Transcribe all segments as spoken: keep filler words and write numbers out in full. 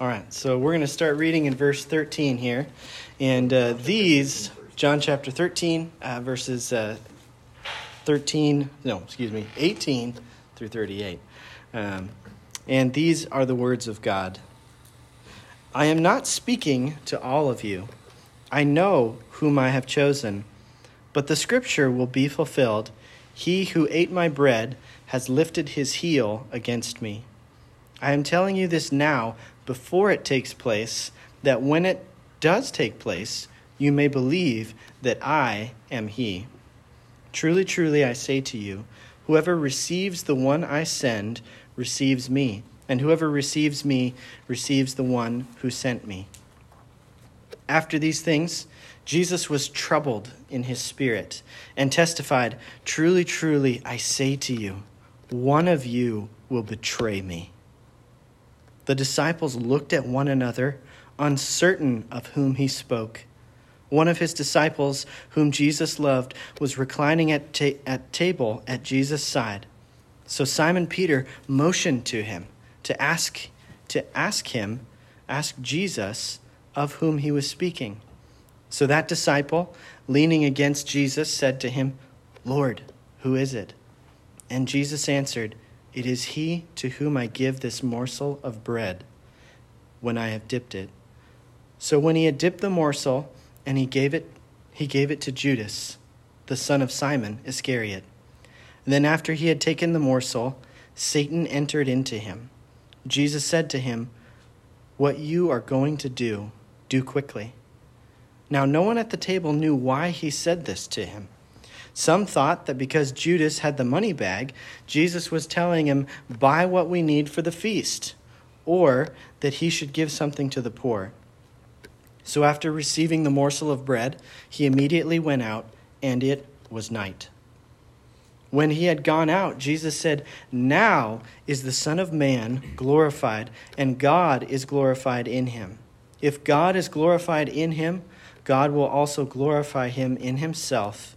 All right, so we're going to start reading in verse thirteen here. And uh, these, John chapter thirteen, uh, verses uh, thirteen, no, excuse me, eighteen through thirty-eight. Um, and these are the words of God. I am not speaking to all of you. I know whom I have chosen, but the scripture will be fulfilled. He who ate my bread has lifted his heel against me. I am telling you this now, before it takes place, that when it does take place, you may believe that I am he. Truly, truly, I say to you, whoever receives the one I send receives me, and whoever receives me receives the one who sent me. After these things, Jesus was troubled in his spirit and testified, Truly, truly, I say to you, one of you will betray me. The disciples looked at one another, uncertain of whom he spoke. One of his disciples, whom Jesus loved, was reclining at ta- at table at Jesus' side. So Simon Peter motioned to him to ask to ask him, ask Jesus of whom he was speaking. So that disciple, leaning against Jesus, said to him, Lord, who is it? And Jesus answered, It is he to whom I give this morsel of bread when I have dipped it. So when he had dipped the morsel and he gave it, he gave it to Judas, the son of Simon Iscariot. And then after he had taken the morsel, Satan entered into him. Jesus said to him, What you are going to do, do quickly. Now no one at the table knew why he said this to him. Some thought that because Judas had the money bag, Jesus was telling him, buy what we need for the feast, or that he should give something to the poor. So after receiving the morsel of bread, he immediately went out, and it was night. When he had gone out, Jesus said, Now is the Son of Man glorified, and God is glorified in him. If God is glorified in him, God will also glorify him in himself,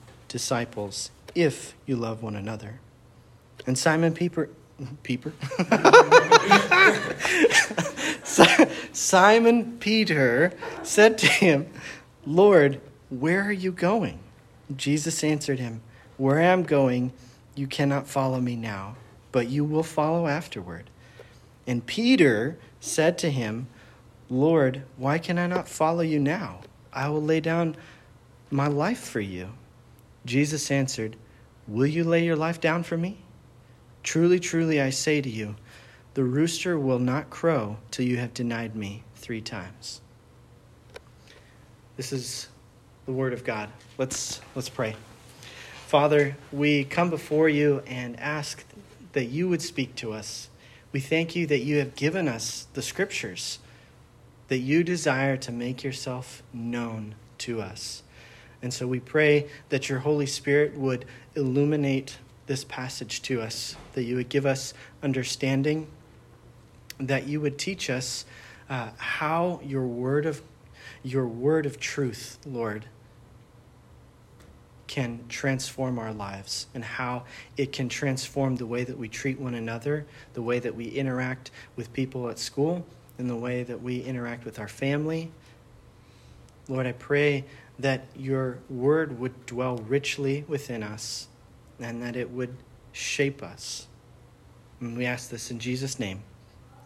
disciples, if you love one another. And Simon Peter, Peter? Simon Peter said to him, Lord, where are you going? Jesus answered him, Where I am going, you cannot follow me now, but you will follow afterward. And Peter said to him, Lord, why can I not follow you now? I will lay down my life for you. Jesus answered, Will you lay your life down for me? Truly, truly, I say to you, the rooster will not crow till you have denied me three times. This is the word of God. Let's let's pray. Father, we come before you and ask that you would speak to us. We thank you that you have given us the scriptures, that you desire to make yourself known to us. And so we pray that your Holy Spirit would illuminate this passage to us, that you would give us understanding, that you would teach us uh, how your word of your word of truth, Lord, can transform our lives, and how it can transform the way that we treat one another, the way that we interact with people at school, in the way that we interact with our family. Lord, I pray that your word would dwell richly within us and that it would shape us. And we ask this in Jesus' name.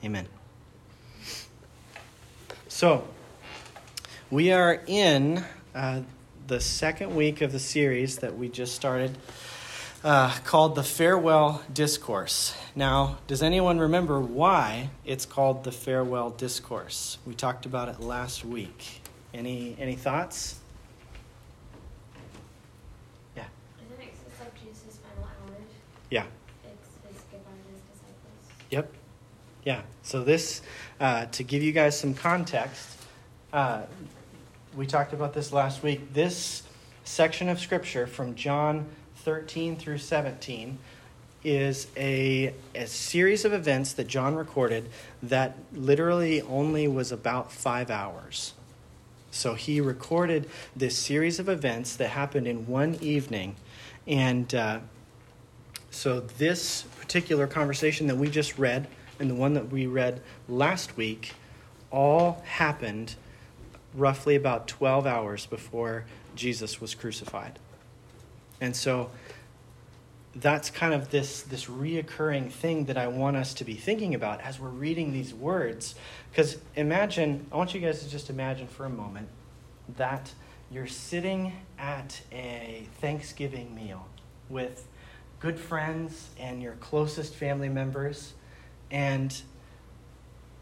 Amen. So, we are in uh, the second week of the series that we just started uh, called the Farewell Discourse. Now, does anyone remember why it's called the Farewell Discourse? We talked about it last week. Any any thoughts? Yeah. Isn't it like Jesus' final hours? Yeah. It's his goodbye to his disciples. Yep. Yeah, so this, uh, to give you guys some context, uh, we talked about this last week. This section of Scripture from John thirteen through seventeen is a, a series of events that John recorded that literally only was about five hours. So he recorded this series of events that happened in one evening. And uh, so this particular conversation that we just read and the one that we read last week all happened roughly about twelve hours before Jesus was crucified. And so that's kind of this, this reoccurring thing that I want us to be thinking about as we're reading these words. Because imagine, I want you guys to just imagine for a moment that you're sitting at a Thanksgiving meal with good friends and your closest family members. And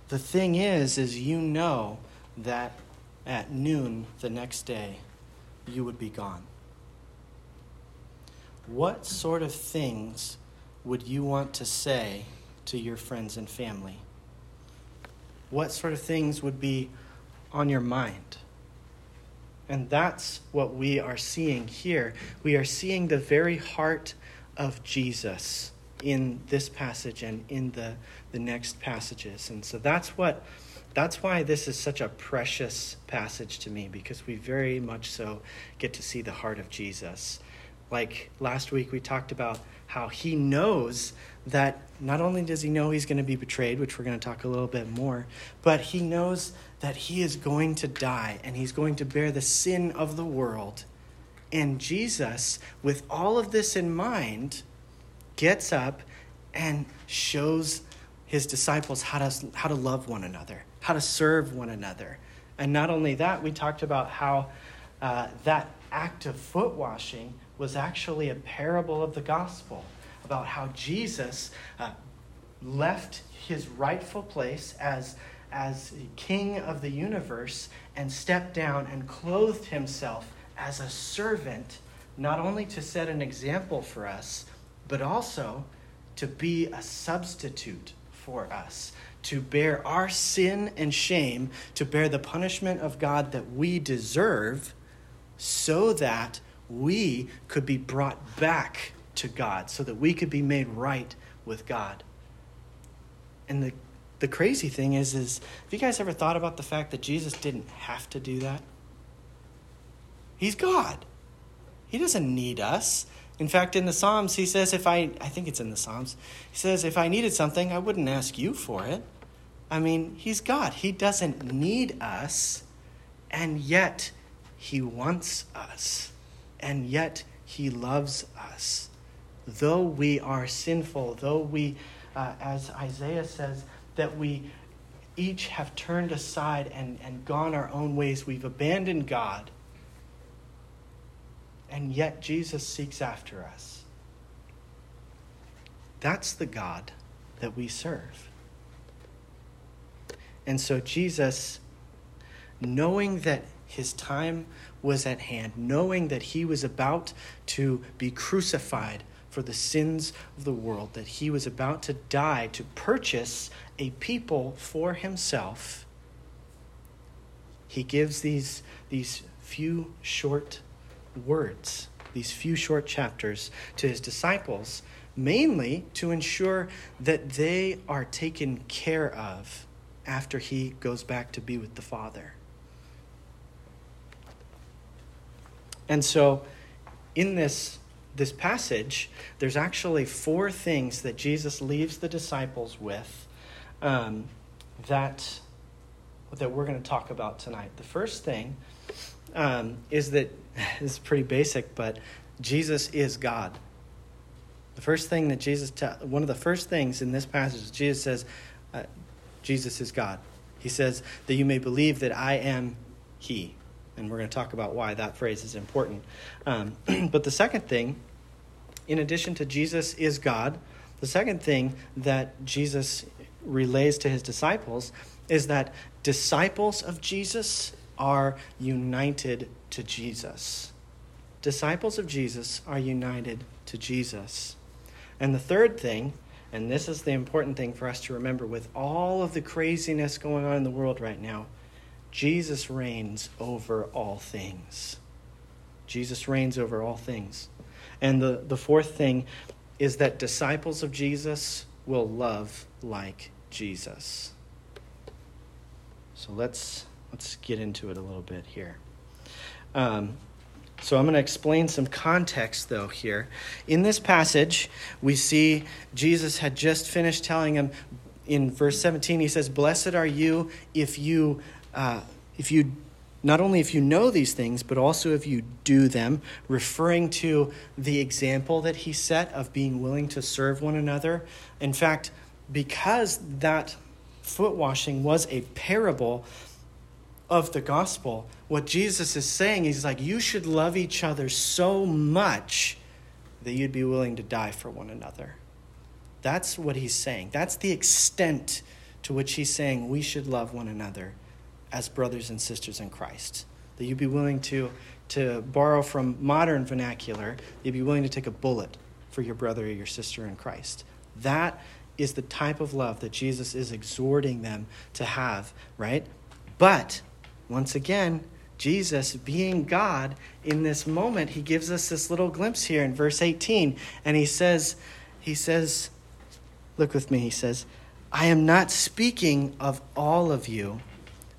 the thing is, is you know that at noon the next day, you would be gone. What sort of things would you want to say to your friends and family? What sort of things would be on your mind? And that's what we are seeing here. We are seeing the very heart of Jesus in this passage and in the, the next passages. And so that's what that's why this is such a precious passage to me, because we very much so get to see the heart of Jesus. Like last week, we talked about how he knows that not only does he know he's going to be betrayed, which we're going to talk a little bit more, but he knows that he is going to die and he's going to bear the sin of the world. And Jesus, with all of this in mind, gets up and shows his disciples how to, how to love one another, how to serve one another. And not only that, we talked about how uh, that act of foot washing was actually a parable of the gospel about how Jesus uh, left his rightful place as, as king of the universe and stepped down and clothed himself as a servant, not only to set an example for us, but also to be a substitute for us, to bear our sin and shame, to bear the punishment of God that we deserve, so that we could be brought back to God, so that we could be made right with God. And the, the crazy thing is, is have you guys ever thought about the fact that Jesus didn't have to do that? He's God. He doesn't need us. In fact, in the Psalms, he says, if I, I think it's in the Psalms, he says, if I needed something, I wouldn't ask you for it. I mean, he's God. He doesn't need us, and yet he wants us. And yet he loves us. Though we are sinful, though we, uh, as Isaiah says, that we each have turned aside and, and gone our own ways, we've abandoned God. And yet Jesus seeks after us. That's the God that we serve. And so Jesus, knowing that his time was at hand, knowing that he was about to be crucified for the sins of the world, that he was about to die to purchase a people for himself, he gives these, these few short words, these few short chapters to his disciples, mainly to ensure that they are taken care of after he goes back to be with the Father. And so in this, this passage, there's actually four things that Jesus leaves the disciples with um, that, that we're going to talk about tonight. The first thing um, is that, it's pretty basic, but Jesus is God. The first thing that Jesus, ta- one of the first things in this passage, Jesus says, uh, Jesus is God. He says that you may believe that I am he. And we're going to talk about why that phrase is important. Um, but the second thing, in addition to Jesus is God, the second thing that Jesus relays to his disciples is that disciples of Jesus are united to Jesus. Disciples of Jesus are united to Jesus. And the third thing And this is the important thing for us to remember with all of the craziness going on in the world right now. Jesus reigns over all things. Jesus reigns over all things. And the, the fourth thing is that disciples of Jesus will love like Jesus. So let's let's get into it a little bit here. Um, so I'm going to explain some context, though, here. In this passage, we see Jesus had just finished telling him in verse seventeen, he says, "Blessed are you if you, uh, if you not only if you know these things, but also if you do them," referring to the example that he set of being willing to serve one another. In fact, because that foot washing was a parable of the gospel, what Jesus is saying is like, you should love each other so much that you'd be willing to die for one another. That's what he's saying. That's the extent to which he's saying we should love one another as brothers and sisters in Christ, that you'd be willing to, to borrow from modern vernacular, you'd be willing to take a bullet for your brother or your sister in Christ. That is the type of love that Jesus is exhorting them to have, right? But once again, Jesus, being God, in this moment, he gives us this little glimpse here in verse eighteen. And he says, he says, look with me, he says, "I am not speaking of all of you.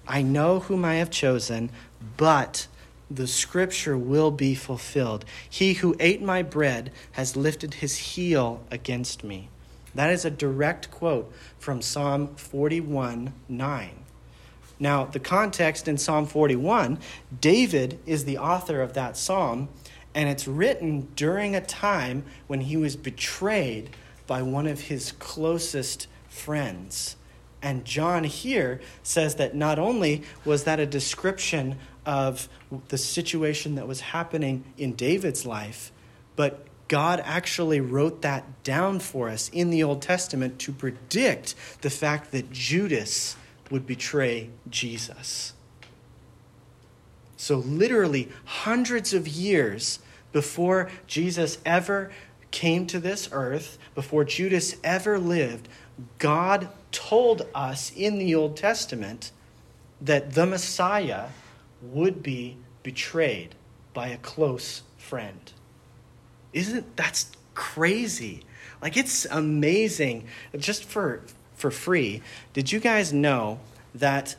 I know whom I have chosen, but the scripture will be fulfilled. He who ate my bread has lifted his heel against me." That is a direct quote from Psalm forty-one nine. Now, the context in Psalm forty-one, David is the author of that psalm, and it's written during a time when he was betrayed by one of his closest friends. And John here says that not only was that a description of the situation that was happening in David's life, but God actually wrote that down for us in the Old Testament to predict the fact that Judas would betray Jesus. So literally hundreds of years before Jesus ever came to this earth, before Judas ever lived, God told us in the Old Testament that the Messiah would be betrayed by a close friend. Isn't that's crazy? Like, it's amazing. Just for for free, did you guys know that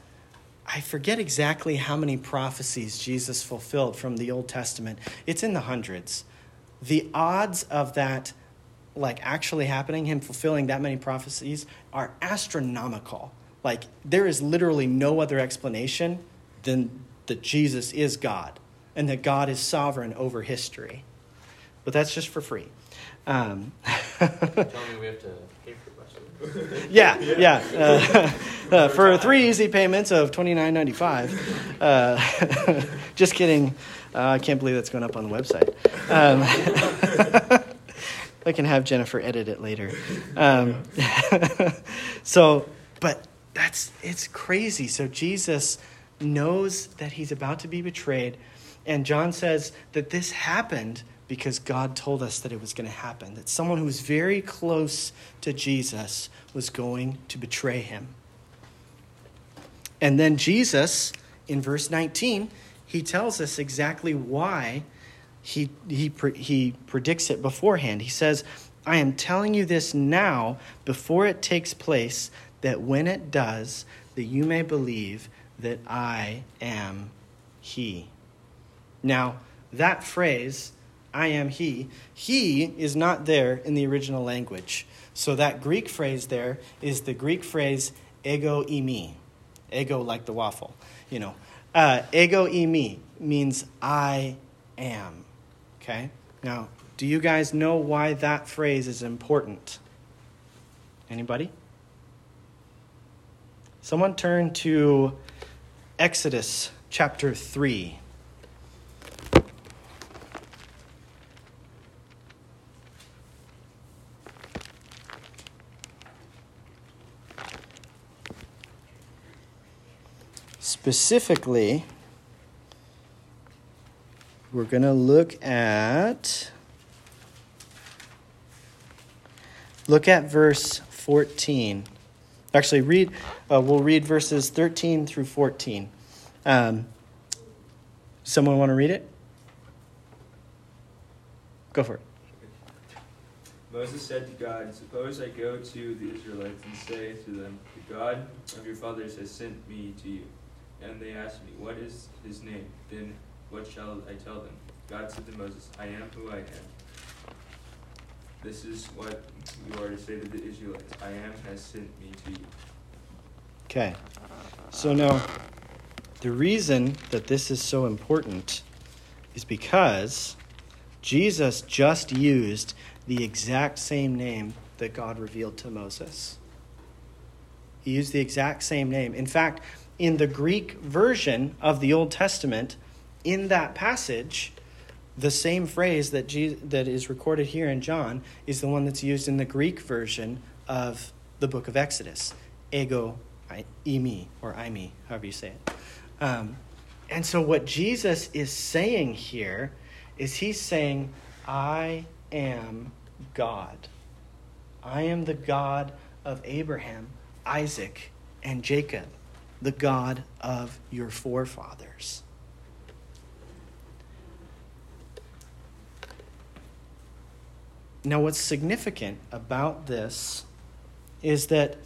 I forget exactly how many prophecies Jesus fulfilled from the Old Testament? It's in the hundreds. The odds of that, like, actually happening, him fulfilling that many prophecies, are astronomical. Like, there is literally no other explanation than that Jesus is God and that God is sovereign over history. But that's just for free. Um, You're telling me we have to pay for the question. yeah, yeah. yeah. Uh, uh, for three easy payments of twenty-nine ninety-five. Uh, just kidding. Uh, I can't believe that's going up on the website. Um, I can have Jennifer edit it later. Um, so, but that's, it's crazy. So Jesus knows that he's about to be betrayed. And John says that this happened because God told us that it was going to happen, that someone who was very close to Jesus was going to betray him. And then Jesus, in verse nineteen, he tells us exactly why he he he predicts it beforehand. He says, "I am telling you this now before it takes place, that when it does, that you may believe that I am he." Now, that phrase, "I am he," he is not there in the original language. So that Greek phrase there is the Greek phrase ego eimi. Ego like the waffle, you know. Uh, ego eimi means I am. Okay? Now, do you guys know why that phrase is important? Anybody? Someone turn to Exodus chapter three. Specifically, we're going to look at Look at verse fourteen. Actually, read. Uh, we'll read verses thirteen through fourteen. Um, someone want to read it? Go for it. Moses said to God, "Suppose I go to the Israelites and say to them, 'The God of your fathers has sent me to you.' And they asked me, 'What is his name?' Then what shall I tell them?" God said to Moses, "I am who I am. This is what you are to say to the Israelites. I am has sent me to you." Okay. So now, the reason that this is so important is because Jesus just used the exact same name that God revealed to Moses. He used the exact same name. In fact, in the Greek version of the Old Testament, in that passage, the same phrase that Jesus, that is recorded here in John is the one that's used in the Greek version of the book of Exodus. Ego, imi, or imi, however you say it. Um, and so what Jesus is saying here is he's saying, I am God. I am the God of Abraham, Isaac, and Jacob, the God of your forefathers. Now, what's significant about this is that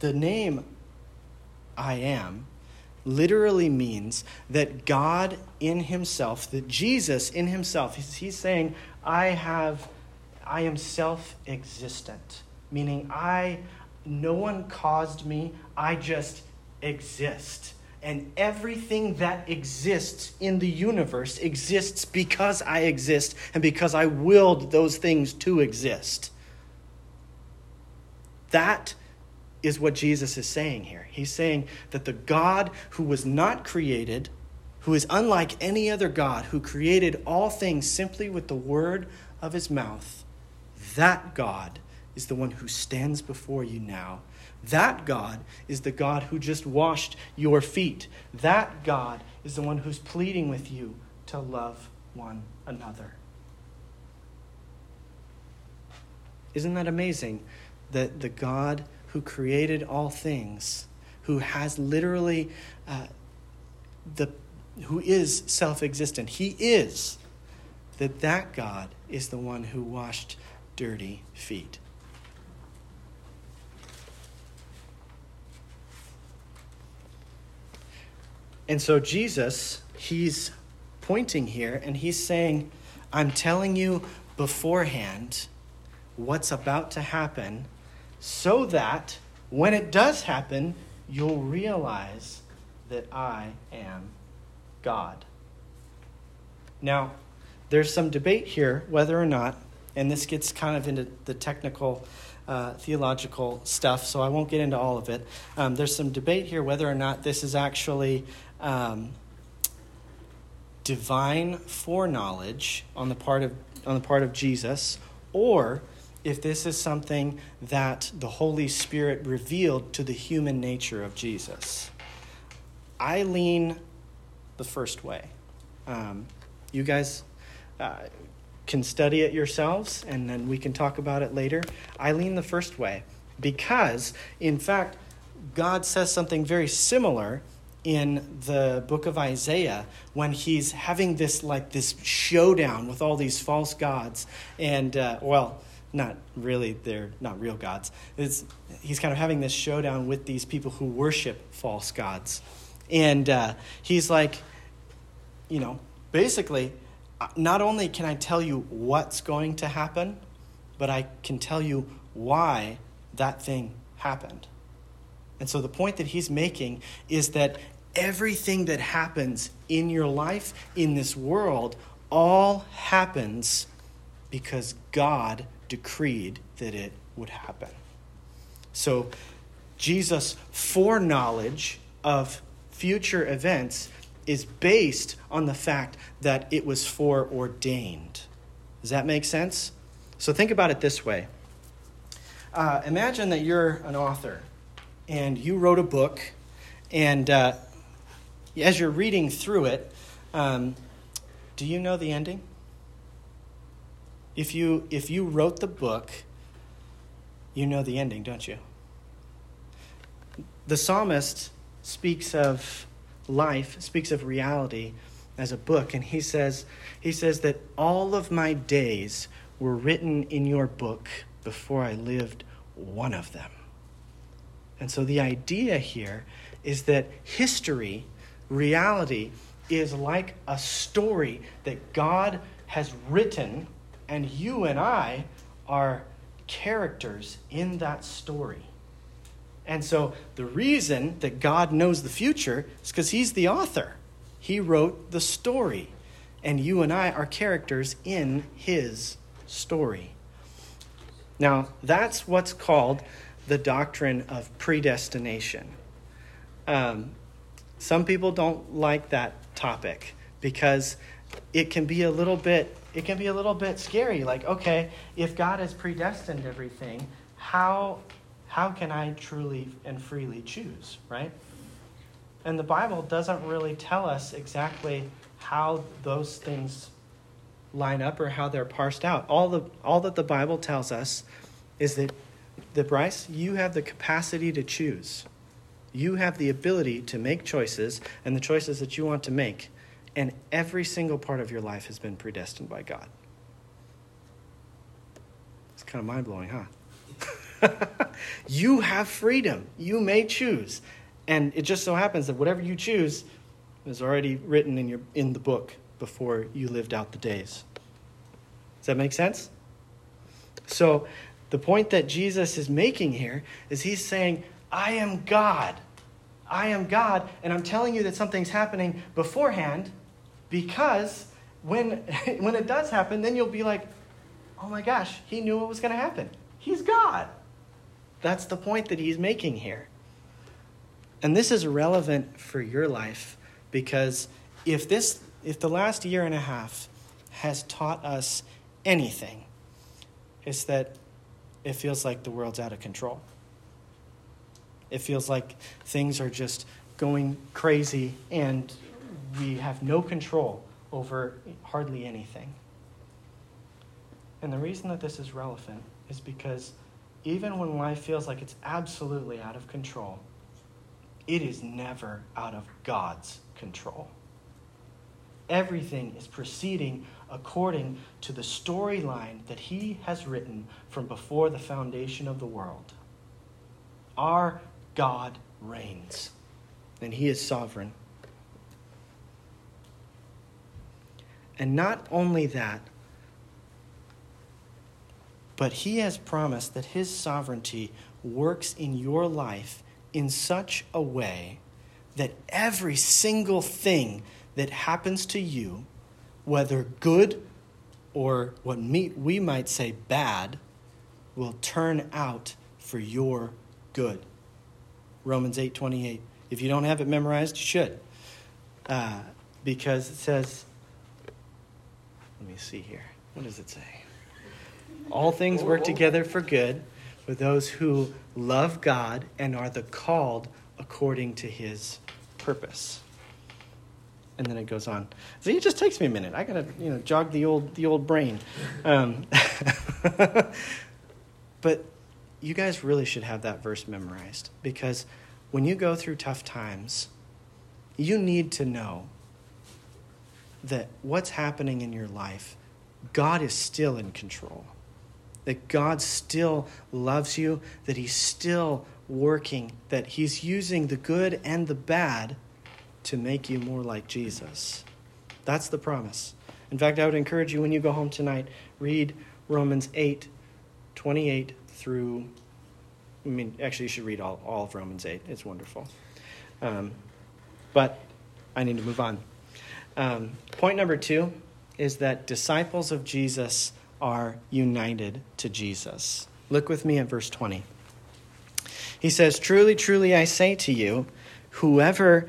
the name I am literally means that God in himself, that Jesus in himself, he's saying, I have, I am self-existent, meaning I, no one caused me, I just exist. And everything that exists in the universe exists because I exist and because I willed those things to exist. That is what Jesus is saying here. He's saying that the God who was not created, who is unlike any other God, who created all things simply with the word of his mouth, that God is the one who stands before you now. That God is the God who just washed your feet. That God is the one who's pleading with you to love one another. Isn't that amazing that the God who created all things, who has literally uh, the, who is self-existent, he is, that that God is the one who washed dirty feet. And so Jesus, he's pointing here and he's saying, I'm telling you beforehand what's about to happen so that when it does happen, you'll realize that I am God. Now, there's some debate here whether or not, and this gets kind of into the technical Uh, theological stuff, so I won't get into all of it. Um, there's some debate here whether or not this is actually um, divine foreknowledge on the part of on the part of Jesus, or if this is something that the Holy Spirit revealed to the human nature of Jesus. I lean the first way. Um, you guys. Uh, can study it yourselves, and then we can talk about it later. I lean the first way because, in fact, God says something very similar in the book of Isaiah when he's having this like this showdown with all these false gods. And, uh, well, not really, they're not real gods. It's, he's kind of having this showdown with these people who worship false gods. And uh, he's like, you know, basically, not only can I tell you what's going to happen, but I can tell you why that thing happened. And so the point that he's making is that everything that happens in your life, in this world, all happens because God decreed that it would happen. So Jesus' foreknowledge of future events is based on the fact that it was foreordained. Does that make sense? So think about it this way. Uh, imagine that you're an author and you wrote a book, and uh, as you're reading through it, um, do you know the ending? If you if you wrote the book You know the ending, don't you? The psalmist speaks of life, speaks of reality as a book, and he says, he says that all of my days were written in your book before I lived one of them. And so the idea here is that history, reality, is like a story that God has written, and you and I are characters in that story. And so the reason that God knows the future is because he's the author. He wrote the story, and you and I are characters in his story. Now, that's what's called the doctrine of predestination. Um, some people don't like that topic because it can be a little bit it can be a little bit scary. Like, okay, if God has predestined everything, how how can I truly and freely choose, right? And the Bible doesn't really tell us exactly how those things line up or how they're parsed out. All the all that the Bible tells us is that that Bryce, you have the capacity to choose. You have the ability to make choices and the choices that you want to make. And every single part of your life has been predestined by God. It's kind of mind-blowing, huh? You have freedom. You may choose. And it just so happens that whatever you choose is already written in your in the book before you lived out the days. Does that make sense? So the point that Jesus is making here is he's saying, I am God. I am God, and I'm telling you that something's happening beforehand, because when, when it does happen, then you'll be like, oh my gosh, he knew what was going to happen. He's God. That's the point that he's making here. And this is relevant for your life, because if this, if the last year and a half has taught us anything, it's that it feels like the world's out of control. It feels like things are just going crazy and we have no control over hardly anything. And the reason that this is relevant is because even when life feels like it's absolutely out of control, it is never out of God's control. Everything is proceeding according to the storyline that he has written from before the foundation of the world. Our God reigns, and he is sovereign. And not only that, but he has promised that his sovereignty works in your life in such a way that every single thing that happens to you, whether good or what we might say bad, will turn out for your good. Romans eight twenty-eight. If you don't have it memorized, you should. Uh, because it says, let me see here. What does it say? All things work together for good for those who love God and are the called according to his purpose. And then it goes on. See, it just takes me a minute. I gotta, you know, jog the old the old brain. Um, but you guys really should have that verse memorized, because when you go through tough times, you need to know that what's happening in your life, God is still in control, that God still loves you, that he's still working, that he's using the good and the bad to make you more like Jesus. That's the promise. In fact, I would encourage you when you go home tonight, read Romans eight twenty-eight through, I mean, actually you should read all, all of Romans eight. It's wonderful. Um, but I need to move on. Um, point number two is that disciples of Jesus are united to Jesus. Look with me at verse twenty. He says, truly, truly, I say to you, whoever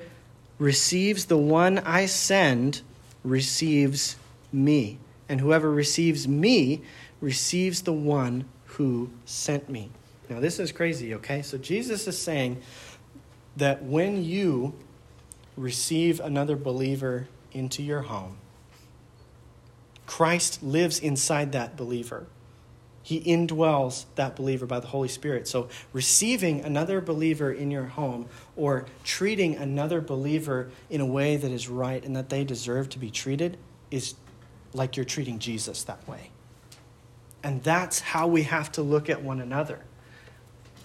receives the one I send receives me. And whoever receives me receives the one who sent me. Now, this is crazy, okay? So Jesus is saying that when you receive another believer into your home, Christ lives inside that believer. He indwells that believer by the Holy Spirit. So receiving another believer in your home or treating another believer in a way that is right and that they deserve to be treated is like you're treating Jesus that way. And that's how we have to look at one another.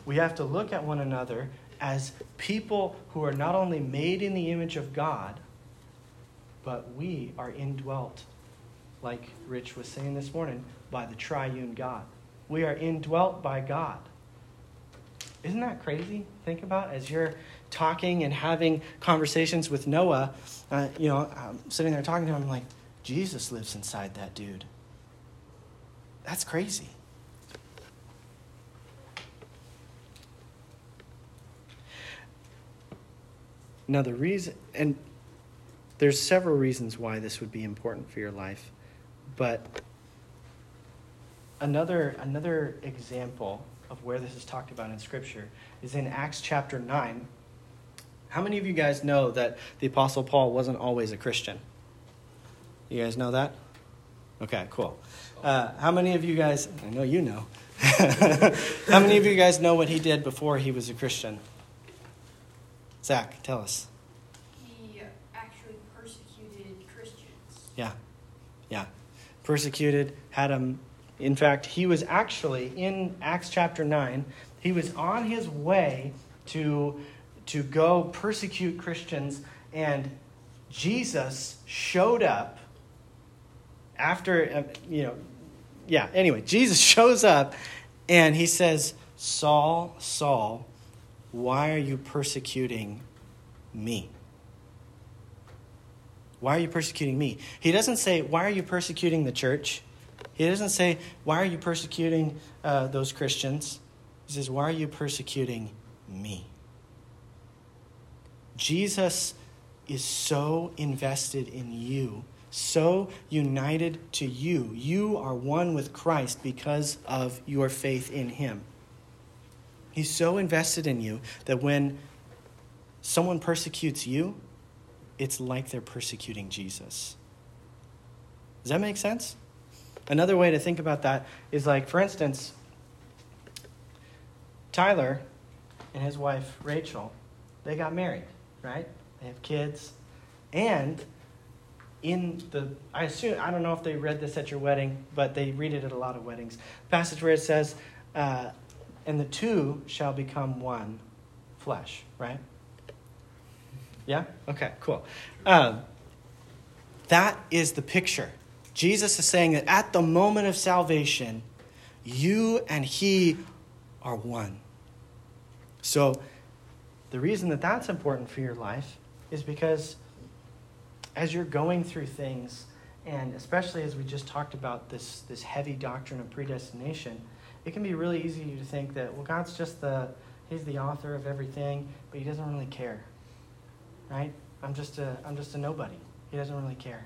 We have to look at one another as people who are not only made in the image of God, but we are indwelt, like Rich was saying this morning, by the triune God. We are indwelt by God. Isn't that crazy? Think about it. As you're talking and having conversations with Noah, uh, you know, I'm sitting there talking to him, I'm like, Jesus lives inside that dude. That's crazy. Now the reason, and there's several reasons why this would be important for your life, but another another example of where this is talked about in Scripture is in Acts chapter nine. How many of you guys know that the Apostle Paul wasn't always a Christian? You guys know that? Okay, cool. Uh, how many of you guys, I know you know, how many of you guys know what he did before he was a Christian? Zach, tell us. He actually persecuted Christians. Yeah, yeah. Persecuted, had them. In fact, he was actually, in Acts chapter nine, he was on his way to, to go persecute Christians, and Jesus showed up after, you know, yeah, anyway, Jesus shows up, and he says, Saul, Saul, why are you persecuting me? Why are you persecuting me? He doesn't say, why are you persecuting the church? He doesn't say, why are you persecuting uh, those Christians? He says, why are you persecuting me? Jesus is so invested in you, so united to you. You are one with Christ because of your faith in him. He's so invested in you that when someone persecutes you, it's like they're persecuting Jesus. Does that make sense? Another way to think about that is like, for instance, Tyler and his wife, Rachel, they got married, right? They have kids. And in the, I assume, I don't know if they read this at your wedding, but they read it at a lot of weddings. Passage where it says, uh, and the two shall become one flesh, right? Yeah? Okay, cool. Um, that is the picture. Jesus is saying that at the moment of salvation, you and he are one. So the reason that that's important for your life is because as you're going through things, and especially as we just talked about this, this heavy doctrine of predestination, it can be really easy to think that, well, God's just the, he's the author of everything, but he doesn't really care, right? I'm just a, I'm just a nobody. He doesn't really care.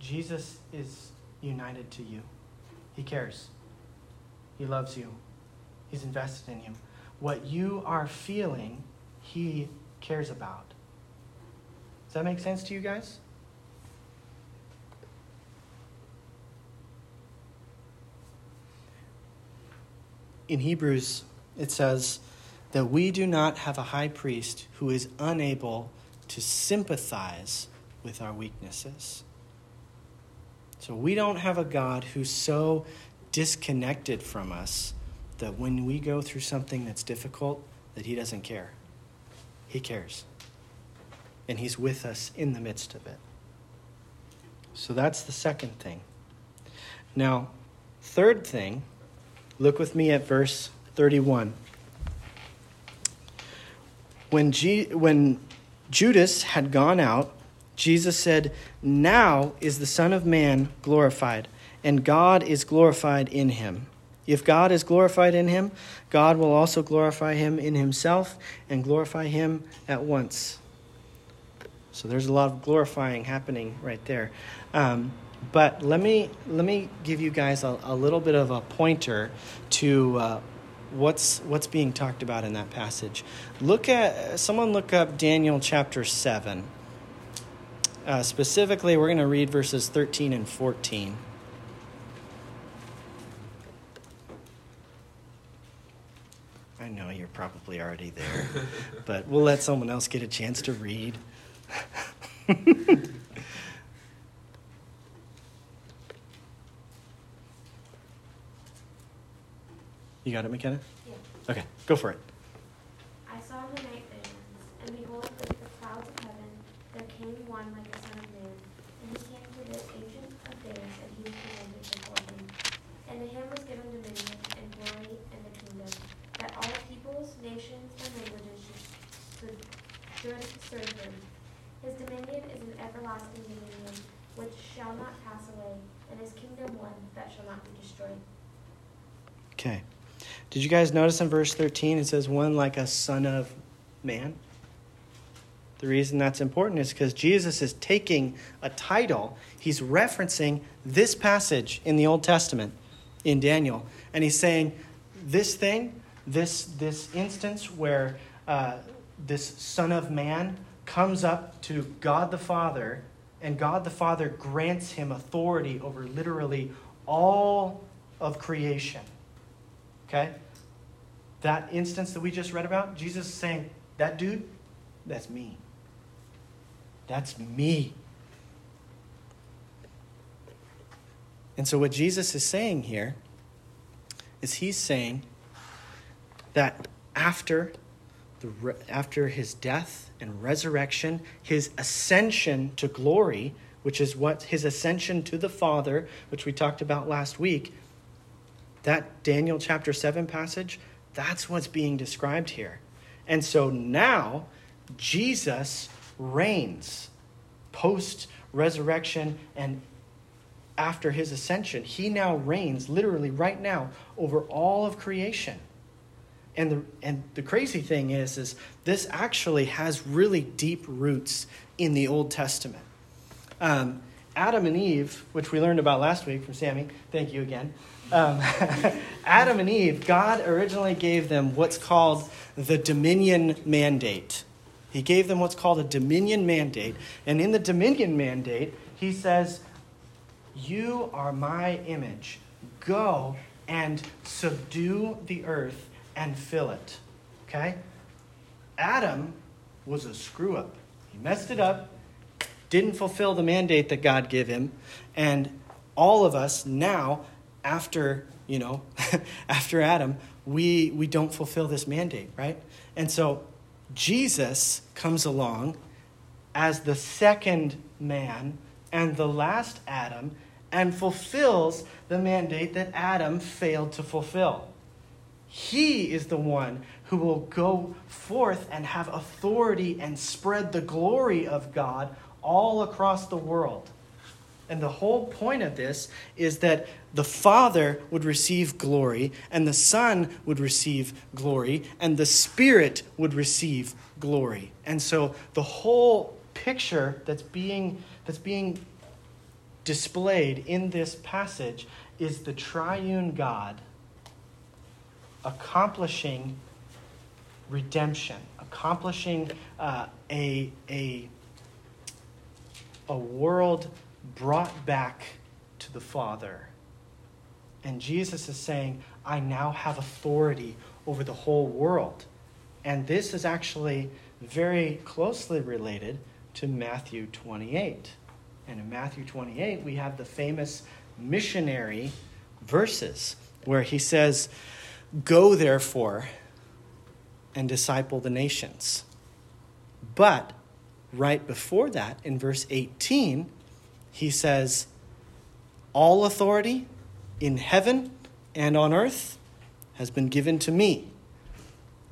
Jesus is united to you. He cares. He loves you. He's invested in you. What you are feeling, he cares about. Does that make sense to you guys? In Hebrews, it says that we do not have a high priest who is unable to sympathize with our weaknesses. So we don't have a God who's so disconnected from us that when we go through something that's difficult, that he doesn't care. He cares. And he's with us in the midst of it. So that's the second thing. Now, third thing, look with me at verse thirty-one. When, G- when Judas had gone out, Jesus said, now is the Son of Man glorified, and God is glorified in him. If God is glorified in him, God will also glorify him in himself and glorify him at once. So there's a lot of glorifying happening right there. Um, But let me let me give you guys a, a little bit of a pointer to uh, what's what's being talked about in that passage. Look at someone look up Daniel chapter seven. Uh, specifically, we're going to read verses thirteen and fourteen. I know you're probably already there, but we'll let someone else get a chance to read. You got it, McKenna? Yeah. Okay, go for it. I saw the night visions, and behold, with the clouds of heaven, there came one like a son of man, and he came to the Ancient of Days, and he was presented before him. And to him was given dominion, and glory, and the kingdom, that all peoples, nations, and languages should serve him. His dominion is an everlasting dominion, which shall not pass away, and his kingdom one that shall not be destroyed. Okay. Did you guys notice in verse thirteen it says one like a son of man? The reason that's important is because Jesus is taking a title. He's referencing this passage in the Old Testament in Daniel. And he's saying this thing, this, this instance where uh, this son of man comes up to God the Father, and God the Father grants him authority over literally all of creation. Okay? That instance that we just read about, Jesus is saying, that dude, that's me. That's me. And so what Jesus is saying here is he's saying that after the after his death and resurrection, his ascension to glory, which is what his ascension to the Father, which we talked about last week, that Daniel chapter seven passage, that's what's being described here. And so now Jesus reigns post-resurrection and after his ascension. He now reigns literally right now over all of creation. And the and the crazy thing is, is this actually has really deep roots in the Old Testament. Um, Adam and Eve, which we learned about last week from Sammy, thank you again. Um, Adam and Eve, God originally gave them what's called the Dominion Mandate. He gave them what's called a Dominion Mandate. And in the Dominion Mandate, he says, you are my image. Go and subdue the earth and fill it. Okay? Adam was a screw up. He messed it up, didn't fulfill the mandate that God gave him. And all of us now, After, you know, after Adam, we, we don't fulfill this mandate, right? And so Jesus comes along as the second man and the last Adam and fulfills the mandate that Adam failed to fulfill. He is the one who will go forth and have authority and spread the glory of God all across the world. And the whole point of this is that the Father would receive glory, and the Son would receive glory, and the Spirit would receive glory. And so the whole picture that's being that's being displayed in this passage is the triune God accomplishing redemption, accomplishing uh, a a a world brought back to the Father. And Jesus is saying, I now have authority over the whole world. And this is actually very closely related to Matthew twenty-eight. And in Matthew twenty-eight, we have the famous missionary verses where he says, go therefore and disciple the nations. But right before that, in verse eighteen, he says, all authority in heaven and on earth has been given to me.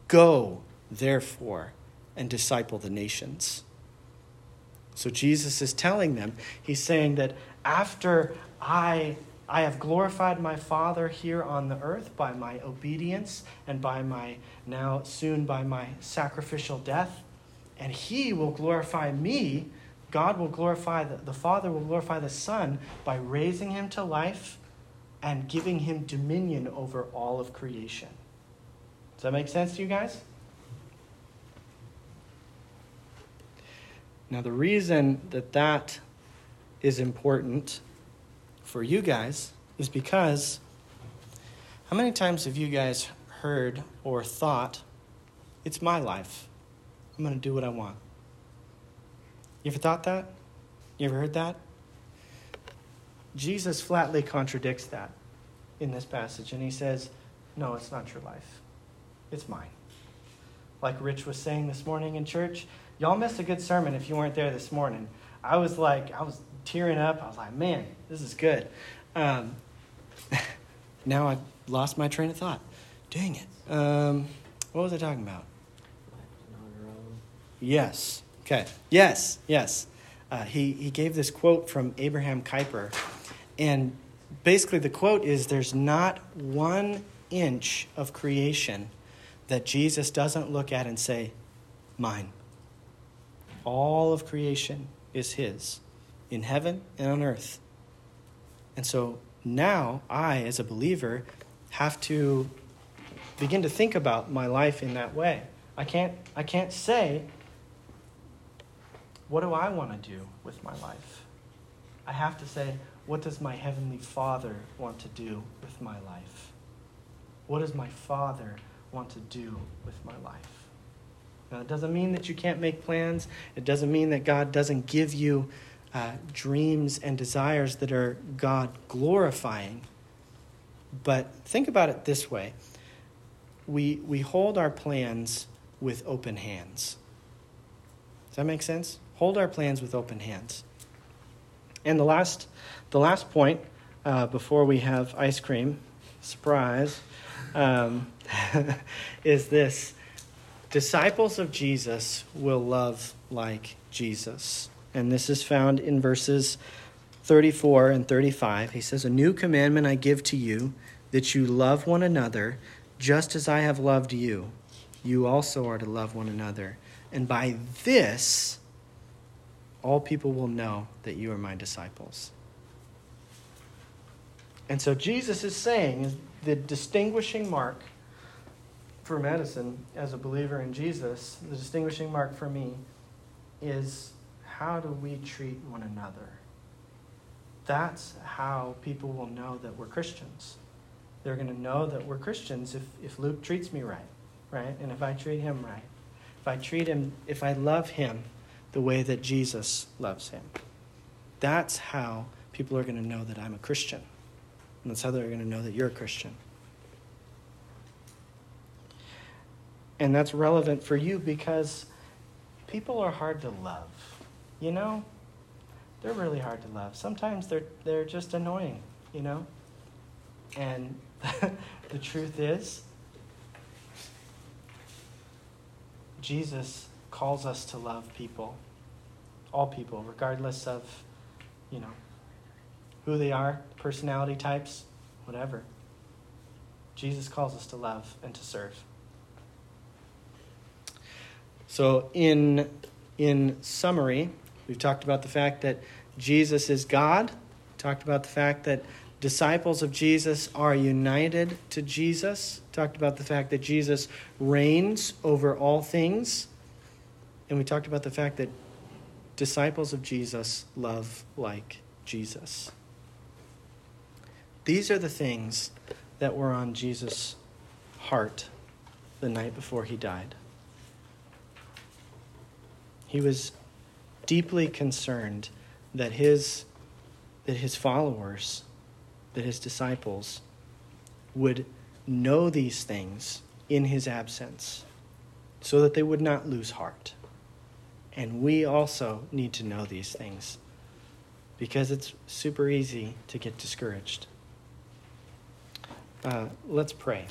Go, therefore, and disciple the nations. So Jesus is telling them, he's saying that after I, I have glorified my Father here on the earth by my obedience and by my, now soon by my sacrificial death, and he will glorify me. God will glorify, the, the Father will glorify the Son by raising him to life and giving him dominion over all of creation. Does that make sense to you guys? Now, the reason that that is important for you guys is because how many times have you guys heard or thought, it's my life. I'm going to do what I want. You ever thought that? You ever heard that? Jesus flatly contradicts that in this passage, and he says, no, it's not your life. It's mine. Like Rich was saying this morning in church, y'all missed a good sermon if you weren't there this morning. I was like, I was tearing up. I was like, man, this is good. Um, now I lost my train of thought. Dang it. Um, what was I talking about? Yes. Okay. Yes. Yes. Uh, he, he gave this quote from Abraham Kuyper. And basically the quote is, there's not one inch of creation that Jesus doesn't look at and say, mine. All of creation is his, in heaven and on earth. And so now I, as a believer, have to begin to think about my life in that way. I can't, I can't say, what do I want to do with my life? I have to say, what does my Heavenly Father want to do with my life? What does my Father want to do with my life? Now, it doesn't mean that you can't make plans. It doesn't mean that God doesn't give you uh, dreams and desires that are God-glorifying. But think about it this way. We we hold our plans with open hands. Does that make sense? Hold our plans with open hands. And the last, the last point, uh, before we have ice cream, surprise, um, is this. Disciples of Jesus will love like Jesus. And this is found in verses thirty-four and thirty-five. He says, a new commandment I give to you, that you love one another just as I have loved you. You also are to love one another. And by this, all people will know that you are my disciples. And so Jesus is saying the distinguishing mark for medicine, as a believer in Jesus, the distinguishing mark for me is, how do we treat one another? That's how people will know that we're Christians. They're going to know that we're Christians if, if Luke treats me right, right? And if I treat him right, if I treat him, if I love him the way that Jesus loves him, that's how people are going to know that I'm a Christian. And that's how they're going to know that you're a Christian. And that's relevant for you because people are hard to love. You know, they're really hard to love. Sometimes they're they're just annoying, you know? And the truth is, Jesus calls us to love people, all people, regardless of, you know, who they are, personality types, whatever. Jesus calls us to love and to serve. So in in summary, we've talked about the fact that Jesus is God. We talked about the fact that disciples of Jesus are united to Jesus. We talked about the fact that Jesus reigns over all things. And we talked about the fact that disciples of Jesus love like Jesus. These are the things that were on Jesus' heart the night before he died. He was deeply concerned that his that his followers, that his disciples, would know these things in his absence so that they would not lose heart. And we also need to know these things because it's super easy to get discouraged. Uh, let's pray.